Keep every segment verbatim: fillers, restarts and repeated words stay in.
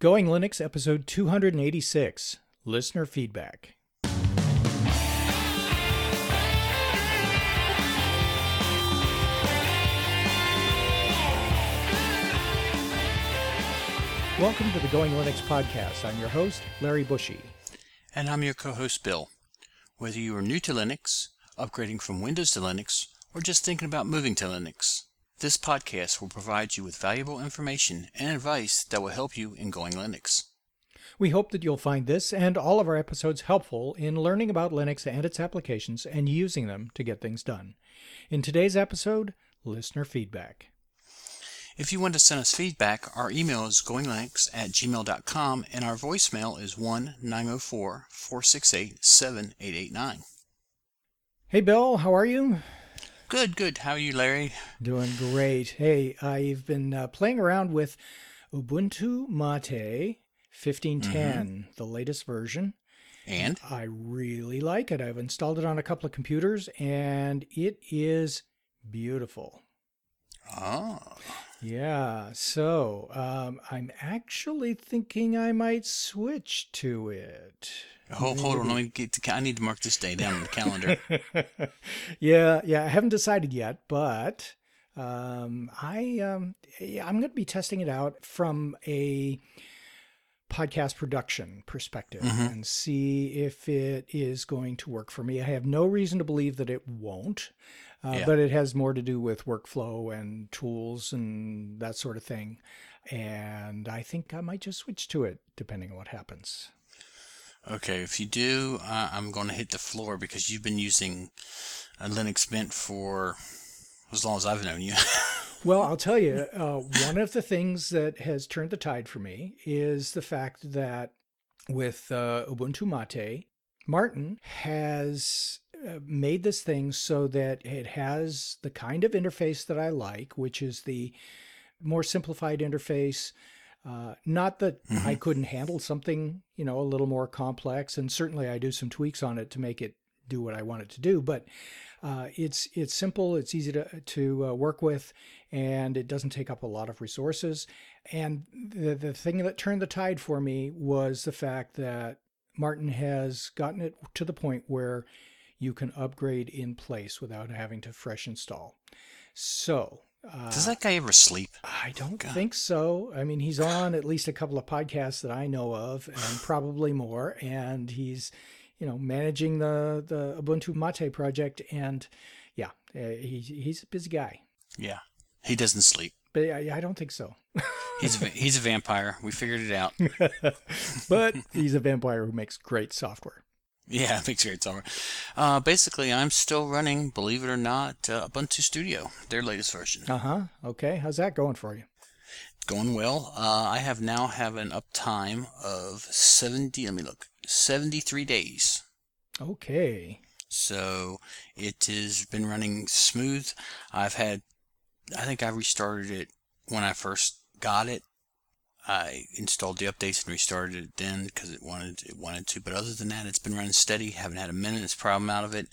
Going Linux, episode two eighty-six, Listener Feedback. Welcome to the Going Linux podcast. I'm your host, Larry Bushy. And I'm your co-host, Bill. Whether you are new to Linux, upgrading from Windows to Linux, or just thinking about moving to Linux, this podcast will provide you with valuable information and advice that will help you in Going Linux. We hope that you'll find this and all of our episodes helpful in learning about Linux and its applications and using them to get things done. In today's episode, listener feedback. If you want to send us feedback, our email is going linux at gmail dot com and our voicemail is one nine zero four, four six eight, seven eight eight nine. Hey Bill, how are you? Good, good. How are you, Larry? Doing great. Hey, I've been uh, playing around with Ubuntu MATE fifteen ten, mm-hmm. the latest version. And? I really like it. I've installed it on a couple of computers, and it is beautiful. Oh. Yeah. So um, I'm actually thinking I might switch to it. Hold, hold on, let me get to, I need to mark this day down on the calendar. yeah, yeah, I haven't decided yet, but um, I, um, I'm going to be testing it out from a podcast production perspective mm-hmm. and see if it is going to work for me. I have no reason to believe that it won't, uh, yeah. but it has more to do with workflow and tools and that sort of thing. And I think I might just switch to it depending on what happens. Okay, if you do, uh, I'm going to hit the floor because you've been using a Linux Mint for as long as I've known you. Well, I'll tell you, uh, one of the things that has turned the tide for me is the fact that with uh, Ubuntu MATE, Martin has uh, made this thing so that it has the kind of interface that I like, which is the more simplified interface. Uh, not that mm-hmm. I couldn't handle something, you know, a little more complex, and certainly I do some tweaks on it to make it do what I want it to do, but uh, it's it's simple, it's easy to, to uh, work with, and it doesn't take up a lot of resources. And the, the thing that turned the tide for me was the fact that Martin has gotten it to the point where you can upgrade in place without having to fresh install. So... Uh, Does that guy ever sleep? I don't God. think so. I mean, he's on at least a couple of podcasts that I know of, and probably more. And he's, you know, managing the, the Ubuntu MATE project. And yeah, he, he's a busy guy. Yeah, he doesn't sleep. But I, I don't think so. he's, a, he's a vampire. We figured it out. But he's a vampire who makes great software. Yeah, makes great software. Uh, basically, I'm still running, believe it or not, uh, Ubuntu Studio, their latest version. Uh-huh. Okay. How's that going for you? Going well. Uh, I have now have an uptime of seventy. Let me look. seventy-three days. Okay. So it has been running smooth. I've had, I think I restarted it when I first got it. I installed the updates and restarted it then because it wanted it wanted to. But other than that, it's been running steady. Haven't had a minute's problem out of it.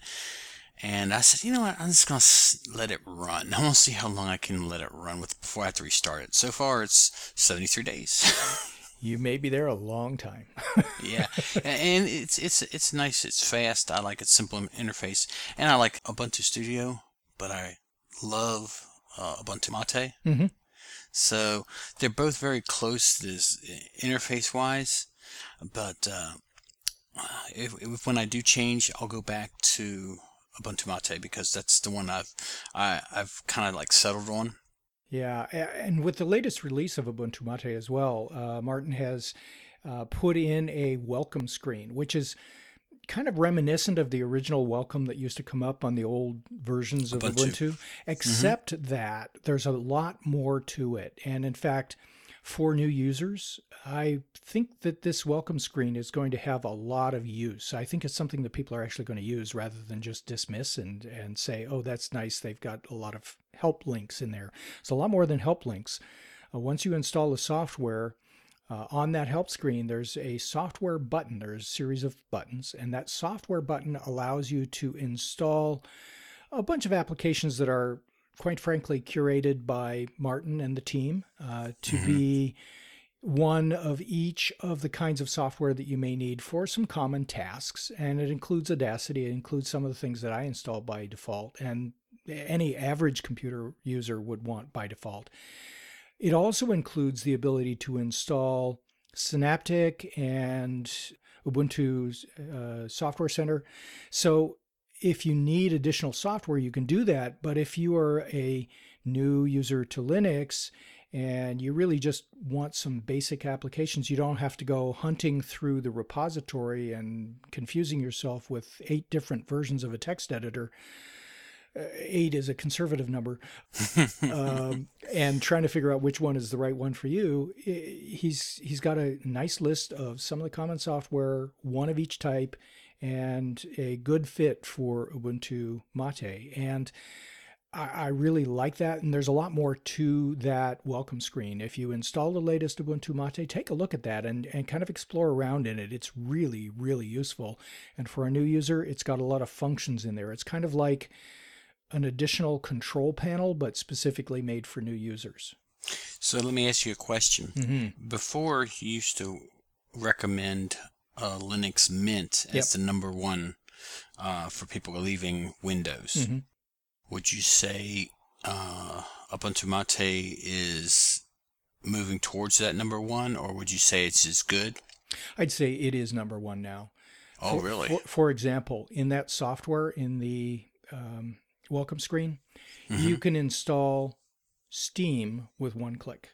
And I said, you know what? I'm just going to let it run. I want to see how long I can let it run with before I have to restart it. So far, it's seventy-three days. You may be there a long time. Yeah, and it's it's it's nice. It's fast. I like its simple interface, and I like Ubuntu Studio. But I love uh, Ubuntu MATE. Mm-hmm. So they're both very close this interface-wise, but uh, if, if when I do change, I'll go back to Ubuntu MATE because that's the one I've I, I've kind of like settled on. Yeah, and with the latest release of Ubuntu MATE as well, uh, Martin has uh, put in a welcome screen, which is kind of reminiscent of the original welcome that used to come up on the old versions of Ubuntu, Ubuntu except mm-hmm. that there's a lot more to it. And in fact, for new users, I think that this welcome screen is going to have a lot of use. I think it's something that people are actually going to use rather than just dismiss and, and say, oh, that's nice. They've got a lot of help links in there. It's a lot more than help links. Uh, once you install the software, Uh, on that help screen, there's a software button. There's a series of buttons, and that software button allows you to install a bunch of applications that are, quite frankly, curated by Martin and the team uh, to mm-hmm. be one of each of the kinds of software that you may need for some common tasks. And it includes Audacity. It includes some of the things that I install by default and any average computer user would want by default. It also includes the ability to install Synaptic and Ubuntu's uh, Software Center. So if you need additional software, you can do that. But if you are a new user to Linux and you really just want some basic applications, you don't have to go hunting through the repository and confusing yourself with eight different versions of a text editor. Eight is a conservative number, um, and trying to figure out which one is the right one for you. He's he's got a nice list of some of the common software, one of each type, and a good fit for Ubuntu MATE. And I, I really like that. And there's a lot more to that welcome screen. If you install the latest Ubuntu MATE, take a look at that and, and kind of explore around in it. It's really, really useful. And for a new user, it's got a lot of functions in there. It's kind of like an additional control panel, but specifically made for new users. So let me ask you a question. Mm-hmm. Before, you used to recommend uh, Linux Mint as yep. the number one uh, for people leaving Windows. Mm-hmm. Would you say uh, Ubuntu MATE is moving towards that number one, or would you say it's as good? I'd say it is number one now. Oh, for, really? For, for example, in that software, in the... Um, welcome screen, mm-hmm. you can install Steam with one click.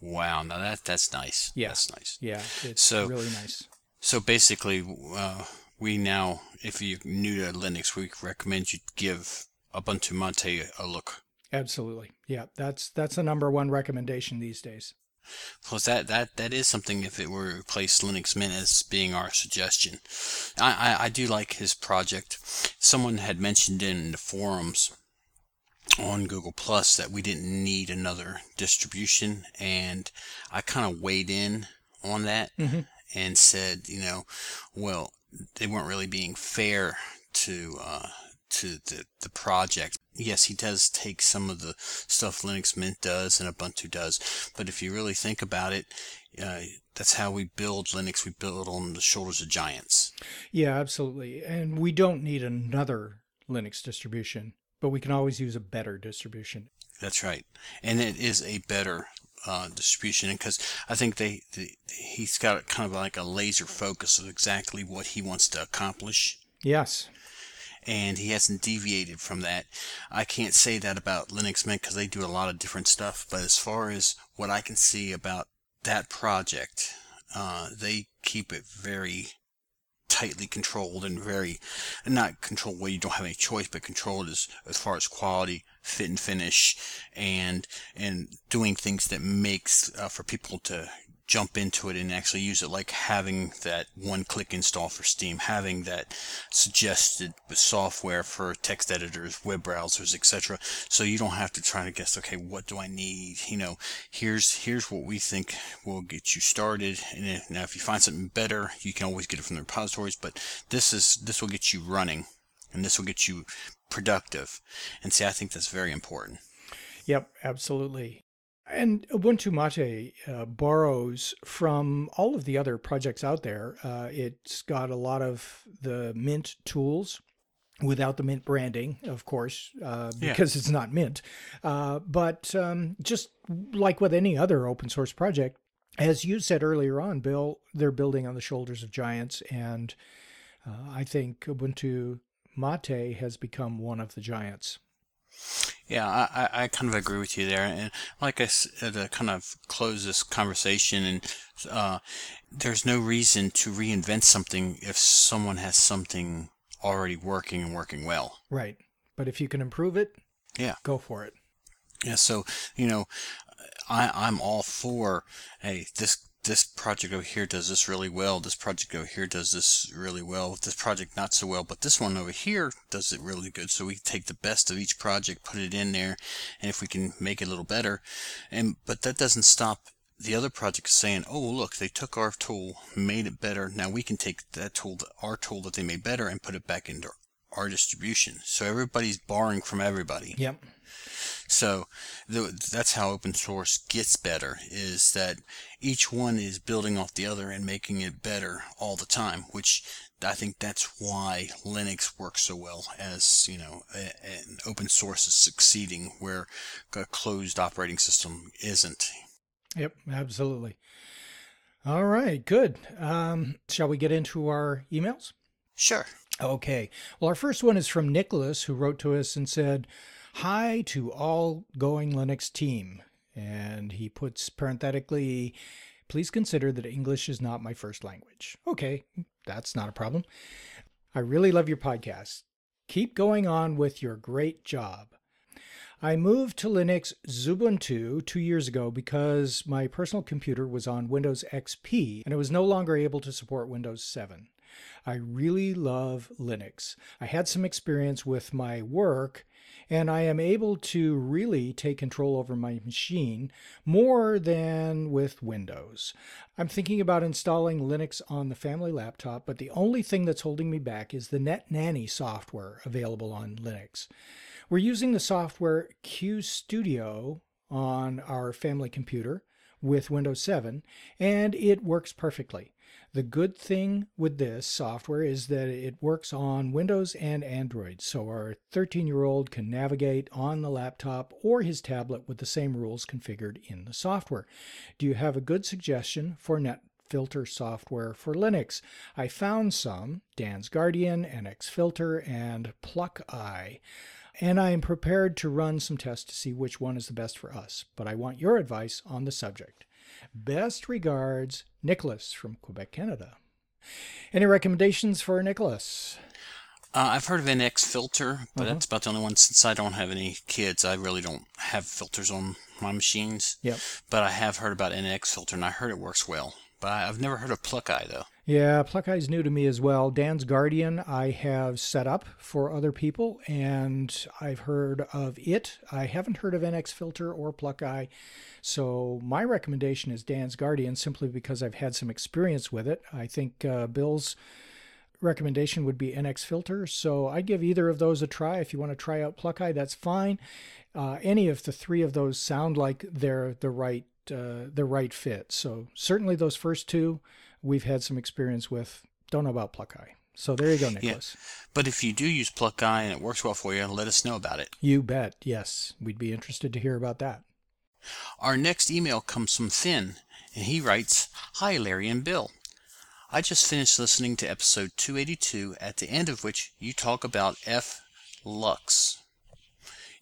Wow, now that that's nice. Yeah. That's nice. Yeah, it's so, really nice. So basically, uh, we now, if you're new to Linux, we recommend you give Ubuntu MATE a look. Absolutely. Yeah, that's that's the number one recommendation these days. Plus, that, that, that is something if it were to replace Linux Mint as being our suggestion. I, I, I do like his project. Someone had mentioned in the forums on Google Plus that we didn't need another distribution, and I kind of weighed in on that mm-hmm. and said, you know, well, they weren't really being fair to uh, to the, the project. Yes, he does take some of the stuff Linux Mint does and Ubuntu does, but if you really think about it, uh, that's how we build Linux. We build on the shoulders of giants. Yeah, absolutely. And we don't need another Linux distribution, but we can always use a better distribution. That's right. And it is a better uh, distribution because I think they, they he's got kind of like a laser focus of exactly what he wants to accomplish. Yes. And he hasn't deviated from that. I can't say that about Linux Mint because they do a lot of different stuff. But as far as what I can see about that project, uh, they keep it very tightly controlled and very, not controlled where you don't have any choice, but controlled as, as far as quality, fit and finish, and and doing things that makes uh, for people to jump into it and actually use it, like having that one-click install for Steam, having that suggested software for text editors, web browsers, et cetera. So you don't have to try to guess, okay, what do I need? You know, here's here's what we think will get you started. And if, now, if you find something better, you can always get it from the repositories. But this is this will get you running, and this will get you productive. And see, I think that's very important. Yep, absolutely. And Ubuntu MATE uh, borrows from all of the other projects out there. Uh, it's got a lot of the Mint tools without the Mint branding, of course, uh, because yeah. it's not Mint. Uh, but um, just like with any other open source project, as you said earlier on, Bill, they're building on the shoulders of giants. And uh, I think Ubuntu MATE has become one of the giants. Yeah, I, I kind of agree with you there. And like I said, to kind of close this conversation, and uh, there's no reason to reinvent something if someone has something already working and working well. Right. But if you can improve it, yeah, go for it. Yeah, so, you know, I, I'm all for, hey, this this project over here does this really well. This project over here does this really well. This project not so well, but this one over here does it really good. So we take the best of each project, put it in there, and if we can make it a little better. And but that doesn't stop the other project saying, oh, look, they took our tool, made it better. Now we can take that tool, our tool that they made better, and put it back into our distribution. So everybody's borrowing from everybody. Yep. So the, that's how open source gets better, is that each one is building off the other and making it better all the time, which I think that's why Linux works so well as, you know, an open source is succeeding where a closed operating system isn't. Yep, absolutely. All right, good. Um, shall we get into our emails? Sure. Okay. Well, our first one is from Nicholas, who wrote to us and said, "Hi to all Going Linux team." And he puts parenthetically, "Please consider that English is not my first language." Okay, that's not a problem. "I really love your podcast. Keep going on with your great job. I moved to Linux Xubuntu two years ago because my personal computer was on Windows X P and it was no longer able to support Windows seven. I really love Linux. I had some experience with my work, and I am able to really take control over my machine more than with Windows. I'm thinking about installing Linux on the family laptop, but the only thing that's holding me back is the NetNanny software available on Linux. We're using the software QStudio on our family computer with Windows seven, and it works perfectly. The good thing with this software is that it works on Windows and Android, so our thirteen-year-old can navigate on the laptop or his tablet with the same rules configured in the software. Do you have a good suggestion for net filter software for Linux? I found some, Dan's Guardian, N X Filter, and PluckEye, and I am prepared to run some tests to see which one is the best for us, but I want your advice on the subject. Best regards, Nicholas from Quebec, Canada." Any recommendations for Nicholas? Uh, I've heard of N X Filter, but uh-huh. that's about the only one. Since I don't have any kids, I really don't have filters on my machines. Yep. But I have heard about N X Filter, and I heard it works well. But I've never heard of PluckEye, though. Yeah, PluckEye's new to me as well. Dan's Guardian I have set up for other people, and I've heard of it. I haven't heard of N X Filter or PluckEye, so my recommendation is Dan's Guardian simply because I've had some experience with it. I think uh, Bill's recommendation would be N X Filter, so I give either of those a try. If you want to try out PluckEye, that's fine. Uh, any of the three of those sound like they're the right Uh, the right fit. So certainly those first two we've had some experience with. Don't know about PluckEye. So there you go, Nicholas. Yeah. But if you do use PluckEye and it works well for you, let us know about it. You bet. Yes. We'd be interested to hear about that. Our next email comes from Finn, and he writes, "Hi, Larry and Bill. I just finished listening to episode two eighty-two, at the end of which you talk about f.lux.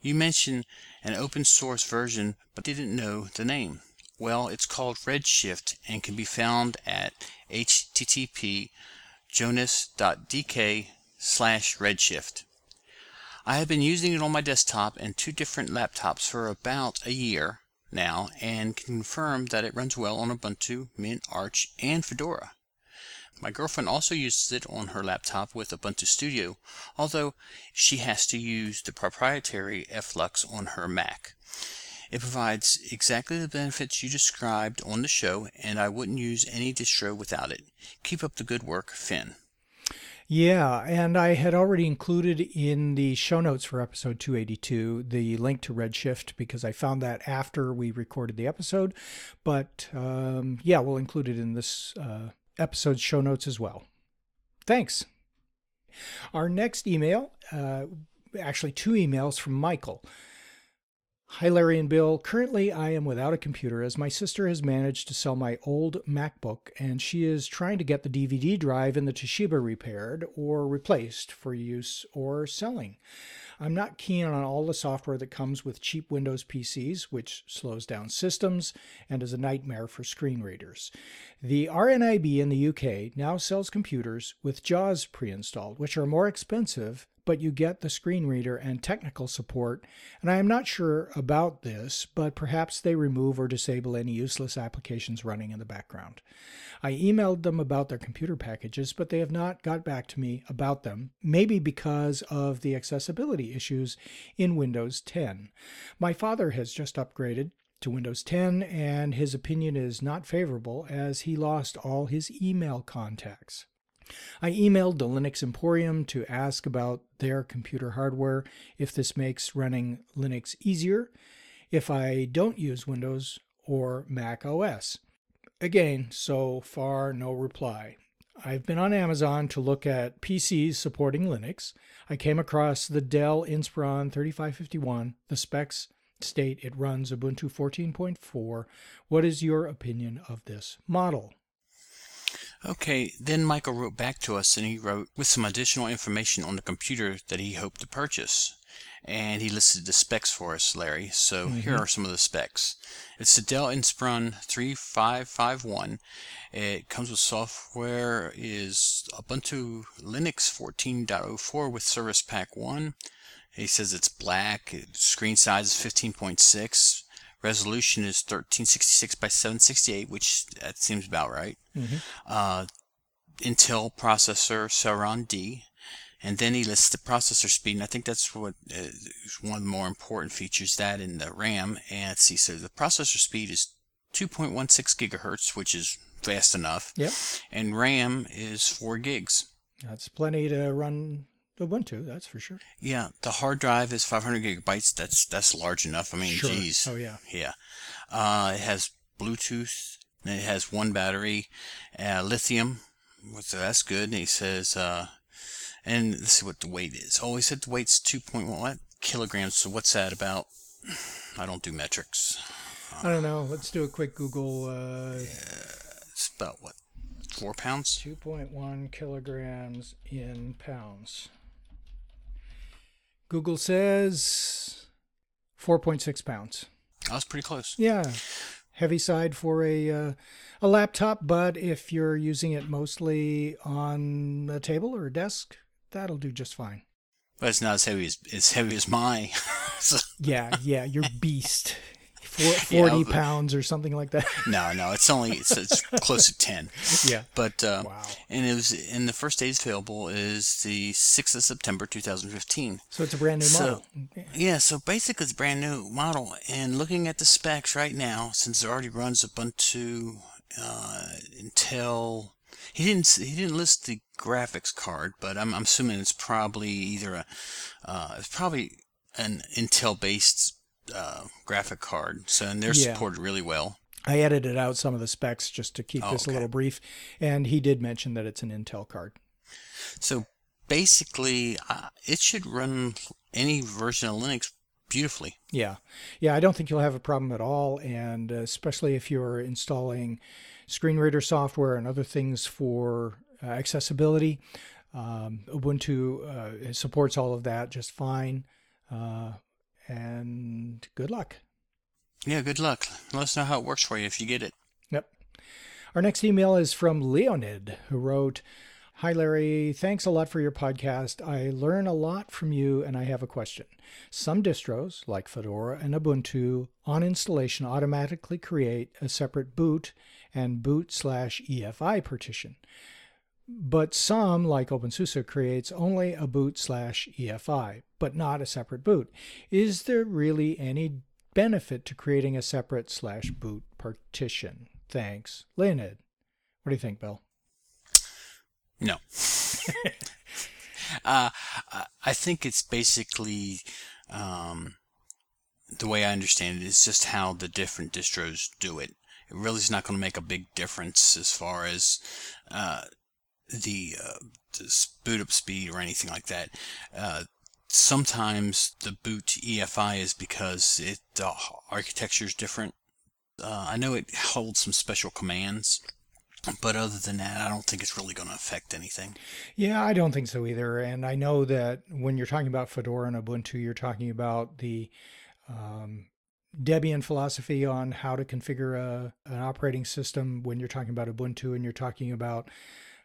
You mentioned an open source version, but didn't know the name. Well, it's called Redshift and can be found at h t t p colon slash slash jonas dot d k slash redshift. I have been using it on my desktop and two different laptops for about a year now and can confirm that it runs well on Ubuntu, Mint, Arch, and Fedora. My girlfriend also uses it on her laptop with Ubuntu Studio, although she has to use the proprietary f.lux on her Mac. It provides exactly the benefits you described on the show, and I wouldn't use any distro without it. Keep up the good work, Finn." Yeah, and I had already included in the show notes for episode two eighty-two the link to Redshift because I found that after we recorded the episode. But um, yeah, we'll include it in this uh, episode's show notes as well. Thanks. Our next email, uh, actually two emails from Michael. "Hi, Larry and Bill. Currently, I am without a computer as my sister has managed to sell my old MacBook, and she is trying to get the D V D drive in the Toshiba repaired or replaced for use or selling. I'm not keen on all the software that comes with cheap Windows P Cs, which slows down systems and is a nightmare for screen readers. The R N I B in the U K now sells computers with JAWS pre-installed, which are more expensive, but you get the screen reader and technical support, and I am not sure about this, but perhaps they remove or disable any useless applications running in the background. I emailed them about their computer packages, but they have not got back to me about them, maybe because of the accessibility issues in Windows ten. My father has just upgraded to Windows ten, and his opinion is not favorable as he lost all his email contacts. I emailed the Linux Emporium to ask about their computer hardware, if this makes running Linux easier, if I don't use Windows or Mac O S. Again, so far no reply. I've been on Amazon to look at P Cs supporting Linux. I came across the Dell Inspiron thirty-five fifty-one. The specs state it runs Ubuntu fourteen point four. What is your opinion of this model? Okay, then Michael wrote back to us, and he wrote with some additional information on the computer that he hoped to purchase. And he listed the specs for us, Larry. So mm-hmm. Here are some of the specs. It's the Dell Inspiron thirty-five fifty-one. It comes with software is Ubuntu Linux fourteen point oh four with Service Pack one. He says it's black. Screen size is fifteen point six. Resolution is thirteen sixty-six by seven sixty-eight, which that seems about right. Mm-hmm. Uh, Intel processor Celeron D. And then he lists the processor speed, and I think that's what is one of the more important features, that in the RAM. And let's see, so the processor speed is two point one six gigahertz, which is fast enough. Yep. And RAM is four gigs. That's plenty to run Ubuntu, that's for sure. Yeah, the hard drive is five hundred gigabytes. That's that's large enough. I mean, sure. Geez. Oh, yeah. Yeah. Uh, it has Bluetooth. It has one battery, uh, lithium, so that's good. And he says... Uh, And let's see what the weight is. Oh, he said the weight's two point one kilograms. So what's that about? I don't do metrics. Um, I don't know. Let's do a quick Google. Uh, yeah, it's about what? Four pounds? two point one kilograms in pounds. Google says four point six pounds. That was pretty close. Yeah. Heavy side for a uh, a laptop, but if you're using it mostly on a table or a desk, that'll do just fine. But it's not as heavy as as heavy as mine. So. Yeah, yeah, your beast, forty yeah, but, pounds or something like that. No, no, it's only it's, it's close to ten. Yeah, but uh, wow. And it was in the first days available is the sixth of September two thousand fifteen. So it's a brand new so, model. Okay. Yeah, so basically it's a brand new model. And looking at the specs right now, since it already runs Ubuntu, uh, Intel. He didn't. He didn't list the graphics card, but I'm, I'm assuming it's probably either a. Uh, it's probably an Intel-based uh, graphic card. So and they're yeah. supported really well. I edited out some of the specs just to keep oh, this okay. a little brief, and he did mention that it's an Intel card. So basically, uh, it should run any version of Linux beautifully. Yeah, yeah. I don't think you'll have a problem at all, and especially if you're installing screen reader software and other things for uh, accessibility. Um, Ubuntu uh, supports all of that just fine. Uh, and good luck. Yeah, good luck. Let us know how it works for you if you get it. Yep. Our next email is from Leonid, who wrote, "Hi, Larry. Thanks a lot for your podcast. I learn a lot from you, and I have a question. Some distros, like Fedora and Ubuntu, on installation automatically create a separate boot and boot slash E F I partition. But some, like OpenSUSE, creates only a boot slash E F I, but not a separate boot. Is there really any benefit to creating a separate slash boot partition? Thanks, Leonid." What do you think, Bill? No. uh, I think it's basically, um, the way I understand it, is just how the different distros do it. It really is not going to make a big difference as far as uh, the, uh, the boot up speed or anything like that. Uh, sometimes the boot E F I is because it the uh, architecture is different. Uh, I know it holds some special commands. But other than that, I don't think it's really going to affect anything. Yeah, I don't think so either. And I know that when you're talking about Fedora and Ubuntu, you're talking about the um, Debian philosophy on how to configure a, an operating system. When you're talking about Ubuntu and you're talking about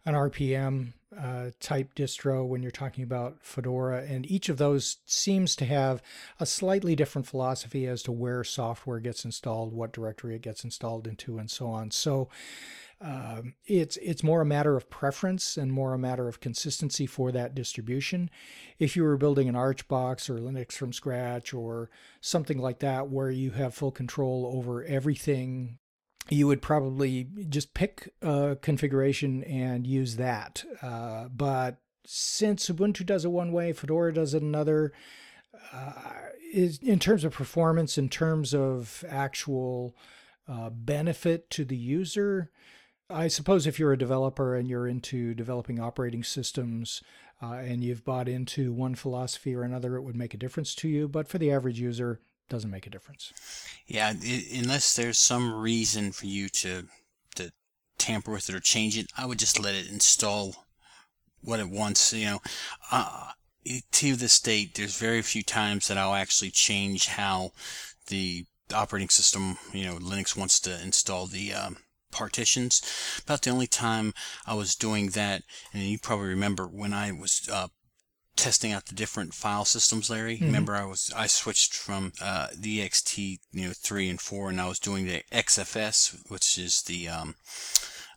an R P M uh, type distro, when you're talking about Fedora, and each of those seems to have a slightly different philosophy as to where software gets installed, what directory it gets installed into, and so on. So Um, it's it's more a matter of preference and more a matter of consistency for that distribution. If you were building an Arch box or Linux from scratch or something like that, where you have full control over everything you would probably just pick a configuration and use that. Uh, but since Ubuntu does it one way, Fedora does it another, uh, is, in terms of performance, in terms of actual uh, benefit to the user, I suppose if you're a developer and you're into developing operating systems uh, and you've bought into one philosophy or another, it would make a difference to you. But for the average user, it doesn't make a difference. Yeah, it, unless there's some reason for you to to tamper with it or change it, I would just let it install what it wants. You know, uh, to this date, there's very few times that I'll actually change how the operating system, you know, Linux wants to install the Um, partitions. About the only time I was doing that, and you probably remember when I was uh, testing out the different file systems, Larry. Mm-hmm. Remember, I was I switched from uh, the E X T, you know, three and four, and I was doing the X F S, which is the um,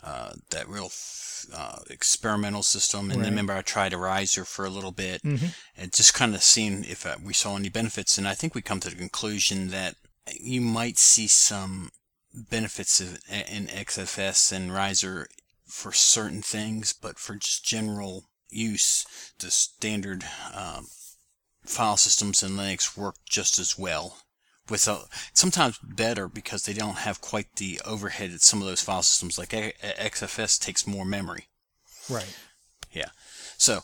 uh, that real f- uh, experimental system. And right. Then remember, I tried a Reiser for a little bit, mm-hmm. and just kind of seeing if uh, we saw any benefits. And I think we come to the conclusion that you might see some benefits of, in X F S and Reiser for certain things, but for just general use, the standard um, file systems in Linux work just as well, with a, sometimes better, because they don't have quite the overhead that some of those file systems, like a- a- X F S, takes more memory. Right. Yeah. So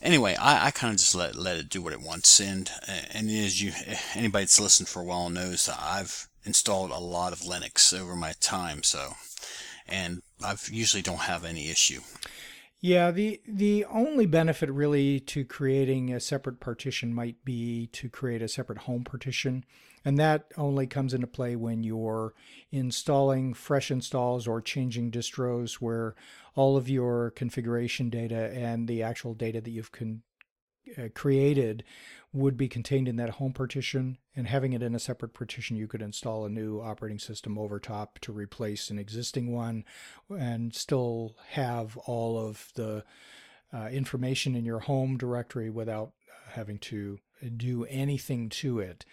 anyway, I, I kind of just let let it do what it wants, and and as you anybody that's listened for a while knows, I've installed a lot of Linux over my time, so, and I've usually don't have any issue. Yeah, the the only benefit really to creating a separate partition might be to create a separate home partition, and that only comes into play when you're installing fresh installs or changing distros, where all of your configuration data and the actual data that you've con- uh, created would be contained in that home partition, and having it in a separate partition, you could install a new operating system over top to replace an existing one and still have all of the uh, information in your home directory without having to do anything to it.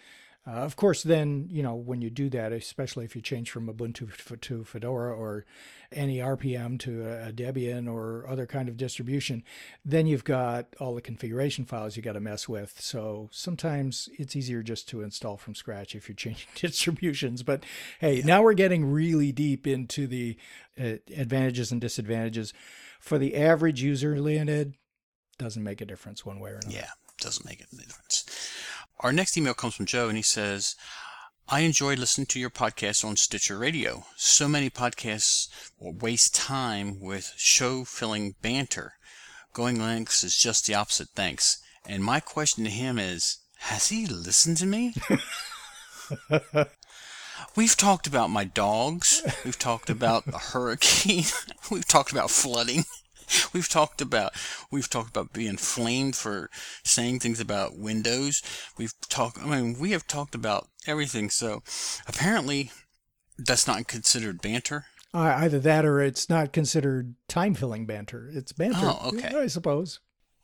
Uh, of course, then, you know, when you do that, especially if you change from Ubuntu to Fedora or any R P M to a Debian or other kind of distribution, then you've got all the configuration files you got to mess with. So sometimes it's easier just to install from scratch if you're changing distributions. But hey, now we're getting really deep into the uh, advantages and disadvantages. For the average user, Leonid, doesn't make a difference one way or another. Yeah, doesn't make a difference. Our next email comes from Joe, and he says, I enjoy listening to your podcast on Stitcher Radio. So many podcasts waste time with show-filling banter. Going Linux is just the opposite, thanks. And my question to him is, has he listened to me? We've talked about my dogs. We've talked about a hurricane. We've talked about flooding. We've talked about we've talked about being flamed for saying things about Windows. We've talked. I mean, we have talked about everything. So apparently, that's not considered banter. Uh, either that, or it's not considered time-filling banter. It's banter. Oh, okay. I suppose.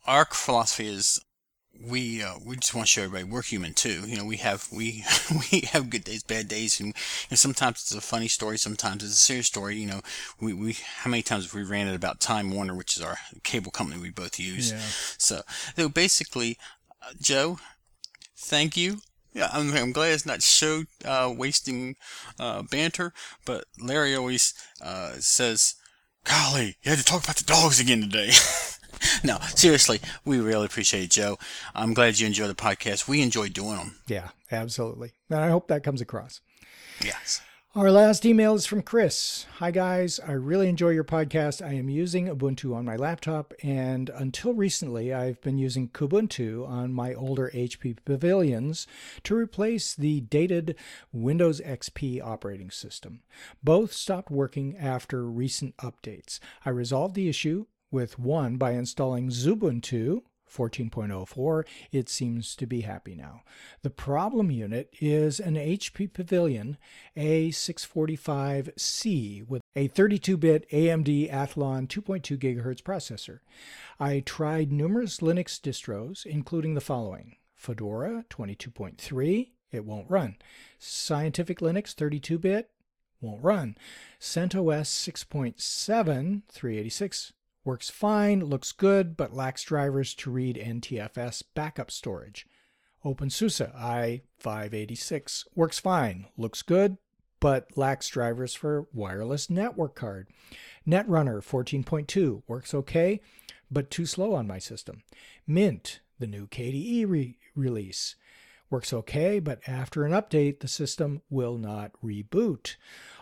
Our philosophy is we uh, we just want to show everybody we're human too. You know, we have we we have good days, bad days, and and sometimes it's a funny story, sometimes it's a serious story. You know, we, we how many times have we ranted about Time Warner, which is our cable company we both use. Yeah. So so basically, uh, Joe, thank you. Yeah, I'm I'm glad it's not show uh, wasting uh, banter. But Larry always uh, says, "Golly, you had to talk about the dogs again today." No, seriously, we really appreciate it, Joe. I'm glad you enjoy the podcast. We enjoy doing them. Yeah, absolutely. And I hope that comes across. Yes. Our last email is from Chris. Hi, guys. I really enjoy your podcast. I am using Ubuntu on my laptop, and until recently, I've been using Kubuntu on my older H P Pavilions to replace the dated Windows X P operating system. Both stopped working after recent updates. I resolved the issue with one by installing Xubuntu fourteen point oh four. It seems to be happy now. The problem unit is an H P Pavilion A six forty-five C with a thirty-two bit A M D Athlon two point two gigahertz processor. I tried numerous Linux distros, including the following: Fedora twenty-two point three, it won't run; Scientific Linux thirty-two bit, won't run. CentOS six point seven, three eighty-six, works fine, looks good, but lacks drivers to read N T F S backup storage. OpenSUSE I five eighty-six works fine, looks good, but lacks drivers for wireless network card. Netrunner fourteen point two works okay, but too slow on my system. Mint, the new K D E re- release, works okay, but after an update, the system will not reboot.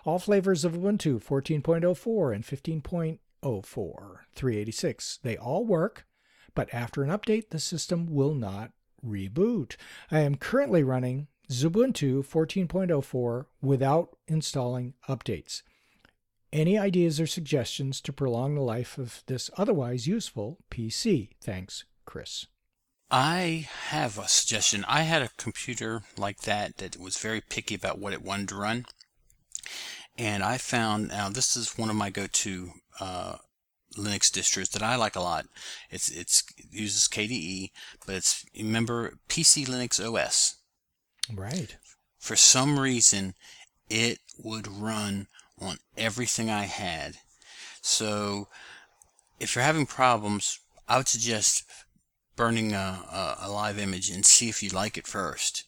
All flavors of Ubuntu fourteen point oh four and fifteen point oh four, three eighty-six, they all work, but after an update, the system will not reboot. I am currently running Xubuntu fourteen point oh four without installing updates. Any ideas or suggestions to prolong the life of this otherwise useful P C? Thanks, Chris. I have a suggestion. I had a computer like that that was very picky about what it wanted to run. And I found, now this is one of my go-to uh, Linux distros that I like a lot. It's, it's it uses K D E, but it's, remember, P C Linux O S. Right. For some reason, it would run on everything I had. So if you're having problems, I would suggest burning a, a, a live image and see if you like it first.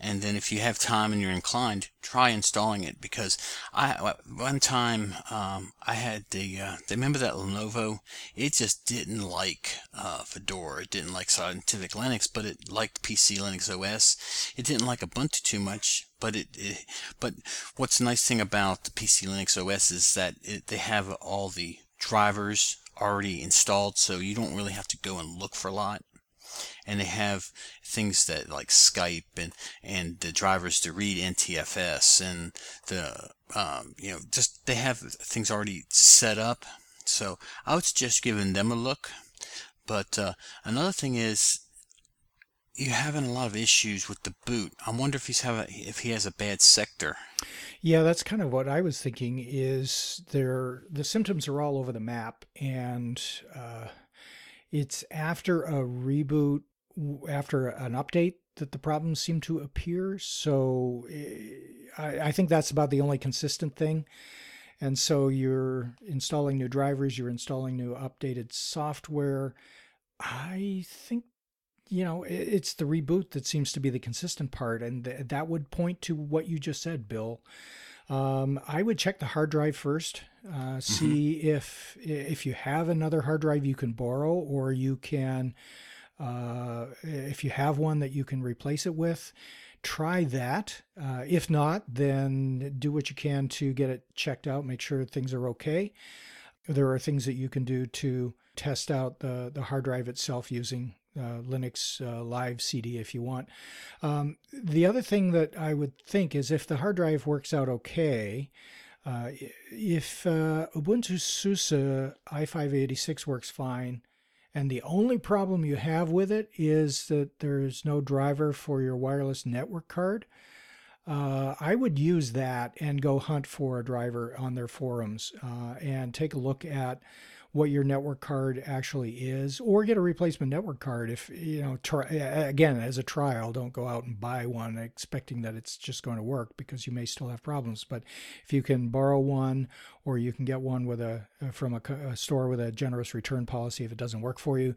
And then if you have time and you're inclined, try installing it. Because I one time um, I had the, uh, remember that Lenovo? It just didn't like uh, Fedora. It didn't like Scientific Linux, but it liked P C Linux O S. It didn't like Ubuntu too much, but it, it but what's the nice thing about the P C Linux O S is that it, they have all the drivers already installed, so you don't really have to go and look for a lot. And they have things that like Skype and, and the drivers to read N T F S and the, um, you know, just they have things already set up. So I would suggest giving them a look. But uh, another thing is you're having a lot of issues with the boot. I wonder if he's have a, if he has a bad sector. Yeah, that's kind of what I was thinking is there the symptoms are all over the map and uh it's after a reboot, after an update, that the problems seem to appear. So I, I think that's about the only consistent thing. And so you're installing new drivers, you're installing new updated software. I think, you know, it's the reboot that seems to be the consistent part. And th- that would point to what you just said, Bill. Um, I would check the hard drive first, uh, see mm-hmm. if if you have another hard drive you can borrow, or you can, uh, if you have one that you can replace it with, try that. Uh, if not, then do what you can to get it checked out, make sure things are okay. There are things that you can do to test out the, the hard drive itself using Uh, Linux uh, Live C D if you want. Um, the other thing that I would think is if the hard drive works out okay, uh, if uh, Ubuntu SUSE I five eighty-six works fine, and the only problem you have with it is that there's no driver for your wireless network card, uh, I would use that and go hunt for a driver on their forums uh, and take a look at what your network card actually is, or get a replacement network card if, you know, try, again, as a trial, don't go out and buy one expecting that it's just going to work because you may still have problems. But if you can borrow one or you can get one with a from a, a store with a generous return policy if it doesn't work for you,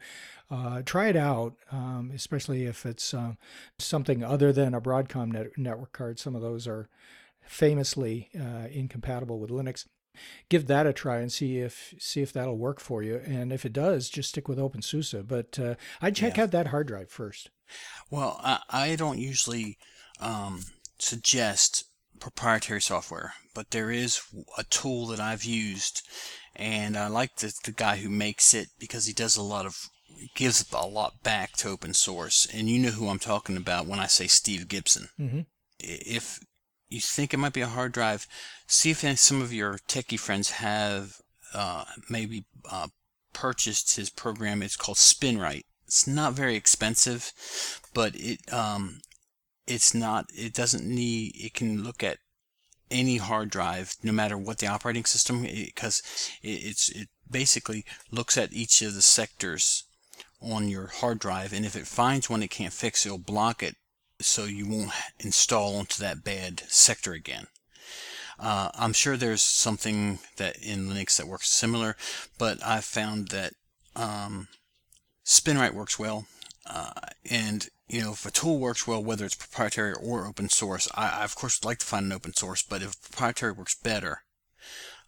uh, try it out, um, especially if it's uh, something other than a Broadcom net, network card. Some of those are famously uh, incompatible with Linux. Give that a try and see if see if that'll work for you. And if it does, just stick with OpenSUSE. But uh, I'd check yeah. out that hard drive first. Well, I, I don't usually um, suggest proprietary software, but there is a tool that I've used, and I like the, the guy who makes it because he does a lot of gives a lot back to open source. And you know who I'm talking about when I say Steve Gibson. Mm-hmm. If you think it might be a hard drive, see if some of your techie friends have uh, maybe uh, purchased his program. It's called SpinRite. It's not very expensive, but it um, it's not. It doesn't need. It can look at any hard drive, no matter what the operating system, because it, it's it basically looks at each of the sectors on your hard drive, and if it finds one it can't fix, it'll block it. So you won't install onto that bad sector again. Uh, I'm sure there's something that in Linux that works similar, but I've found that um, SpinRite works well. Uh, and, you know, if a tool works well, whether it's proprietary or open source, I, I of course, would like to find an open source, but if proprietary works better,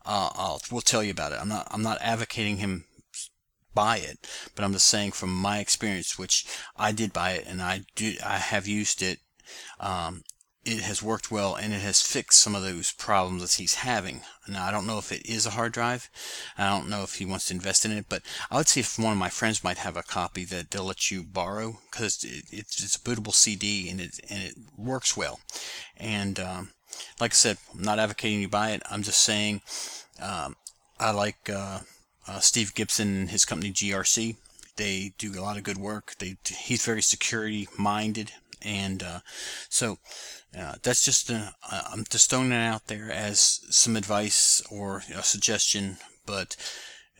uh, I'll, we'll tell you about it. I'm not, I'm not advocating him buy it, but I'm just saying from my experience, which I did buy it and I do, I have used it. Um, it has worked well and it has fixed some of those problems that he's having. Now, I don't know if it is a hard drive. I don't know if he wants to invest in it, but I would see if one of my friends might have a copy that they'll let you borrow, because it, it's, it's a bootable C D and it, and it works well. And, um, like I said, I'm not advocating you buy it. I'm just saying, um, I like, uh, Uh, Steve Gibson and his company G R C. They do a lot of good work. They he's very security minded, and uh, so uh, that's just a, uh, I'm just throwing that out there as some advice or a suggestion. But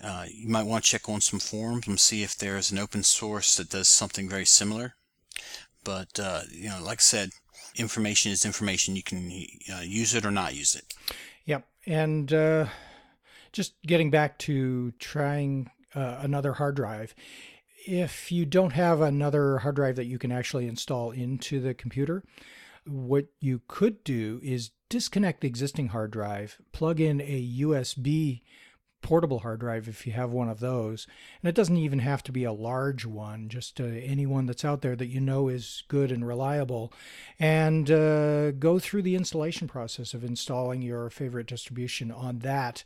uh, you might want to check on some forums and see if there is an open source that does something very similar. But uh, you know, like I said, information is information. You can uh, use it or not use it. Yep, and. Uh... Just getting back to trying uh, another hard drive, if you don't have another hard drive that you can actually install into the computer, what you could do is disconnect the existing hard drive, plug in a U S B portable hard drive if you have one of those, and it doesn't even have to be a large one, just uh, any one that's out there that you know is good and reliable, and uh, go through the installation process of installing your favorite distribution on that.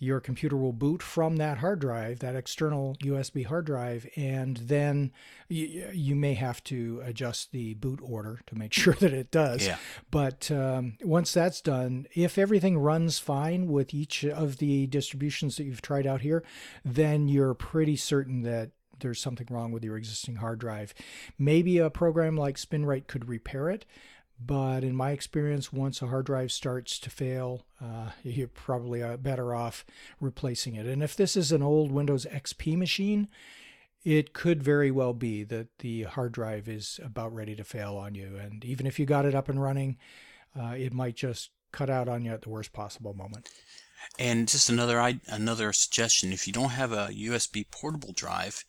Your computer will boot from that hard drive, that external U S B hard drive, and then you, you may have to adjust the boot order to make sure that it does. Yeah. But um, once that's done, if everything runs fine with each of the distributions that you've tried out here, then you're pretty certain that there's something wrong with your existing hard drive. Maybe a program like SpinRite could repair it. But in my experience, once a hard drive starts to fail, uh, you're probably better off replacing it. And if this is an old Windows X P machine, it could very well be that the hard drive is about ready to fail on you. And even if you got it up and running, uh, it might just cut out on you at the worst possible moment. And just another another suggestion, if you don't have a U S B portable drive,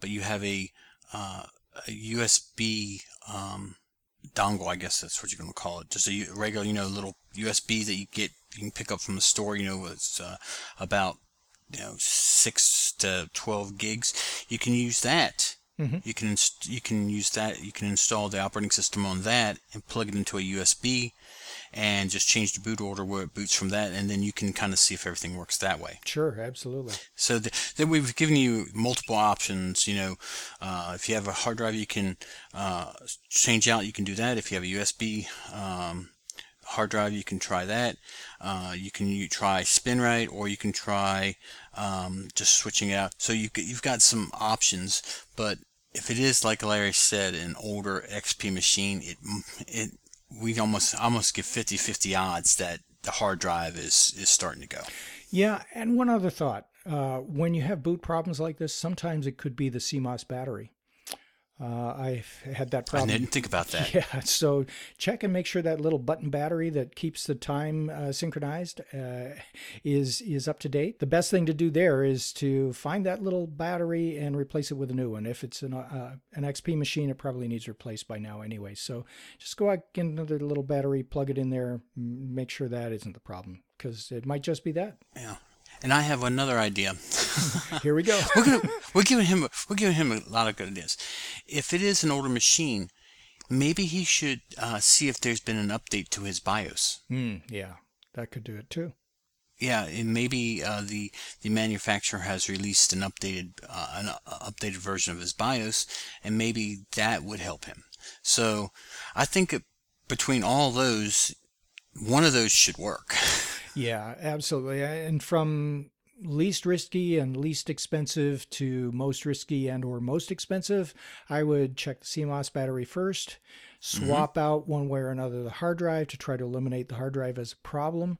but you have a, uh, a U S B... Um dongle, I guess that's what you're going to call it, just a regular, you know, little U S B that you get, you can pick up from the store, you know, it's uh, about, you know, six to twelve gigs. You can use that. Mm-hmm. You can inst- you can use that. You can install the operating system on that and plug it into a U S B and just change the boot order where it boots from that, and then you can kind of see if everything works that way. Sure, absolutely. So th- then we've given you multiple options. You know, uh, if you have a hard drive, you can uh, change out. You can do that. If you have a U S B um, hard drive, you can try that. Uh, you can you try SpinRite, or you can try um, just switching it out. So you you've got some options, but if it is, like Larry said, an older X P machine, it it we almost almost give fifty-fifty odds that the hard drive is, is starting to go. Yeah, and one other thought. Uh, when you have boot problems like this, sometimes it could be the C MOS battery. Uh, I had that problem. I didn't think about that. Yeah, so check and make sure that little button battery that keeps the time uh, synchronized uh, is is up to date. The best thing to do there is to find that little battery and replace it with a new one. If it's an uh, an X P machine, it probably needs replaced by now anyway. So just go out, get another little battery, plug it in there, make sure that isn't the problem, because it might just be that. Yeah. And I have another idea. Here we go. we're, gonna, we're giving him a, we're giving him a lot of good ideas. If it is an older machine, maybe he should uh, see if there's been an update to his BIOS. Mm, yeah, that could do it too. Yeah, and maybe uh, the the manufacturer has released an updated uh, an uh, updated version of his BIOS, and maybe that would help him. So, I think it, between all those, one of those should work. Yeah, absolutely. And from least risky and least expensive to most risky and or most expensive, I would check the C MOS battery first, swap mm-hmm. out one way or another the hard drive to try to eliminate the hard drive as a problem,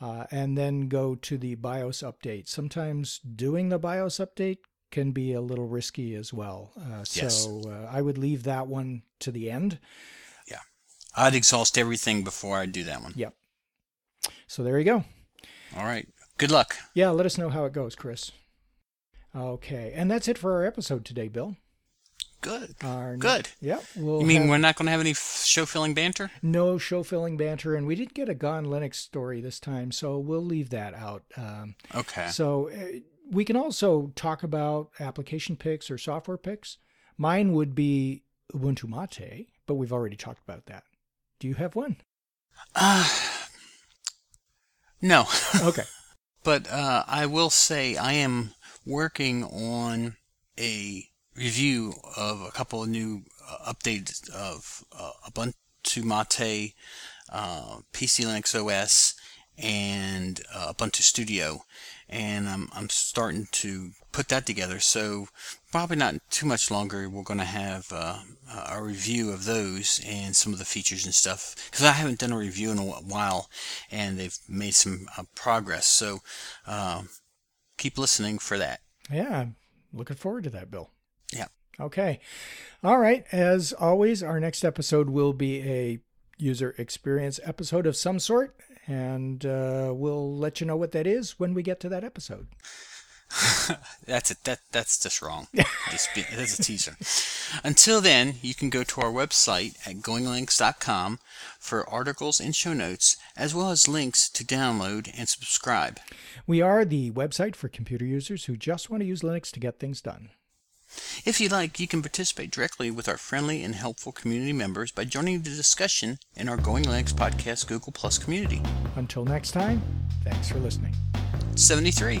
uh, and then go to the BIOS update. Sometimes doing the BIOS update can be a little risky as well. Uh, yes. So uh, I would leave that one to the end. Yeah. I'd exhaust everything before I do that one. Yep. Yeah. So there you go. All right. Good luck. Yeah, let us know how it goes, Chris. Okay. And that's it for our episode today, Bill. Good. Our Good. Ne- yep. We'll you mean have, we're not going to have any f- show-filling banter? No show-filling banter, and we didn't get a Gone Linux story this time, so we'll leave that out. Um, okay. So uh, we can also talk about application picks or software picks. Mine would be Ubuntu MATE, but we've already talked about that. Do you have one? Uh, no. Okay. But uh, I will say I am working on a review of a couple of new uh, updates of uh, Ubuntu MATE, uh, P C Linux O S, and uh, Ubuntu Studio, and I'm I'm starting to put that together. So probably not too much longer. We're going to have uh, a review of those and some of the features and stuff, because I haven't done a review in a while, and they've made some uh, progress. So uh, keep listening for that. Yeah, I'm looking forward to that, Bill. Yeah. Okay. All right. As always, our next episode will be a user experience episode of some sort, and uh, we'll let you know what that is when we get to that episode. That's it. That that's just wrong. Just be, that's a teaser. Until then, you can go to our website at going linux dot com for articles and show notes, as well as links to download and subscribe. We are the website for computer users who just want to use Linux to get things done. If you like, you can participate directly with our friendly and helpful community members by joining the discussion in our Going Linux podcast Google Plus community. Until next time, thanks for listening. seventy-three.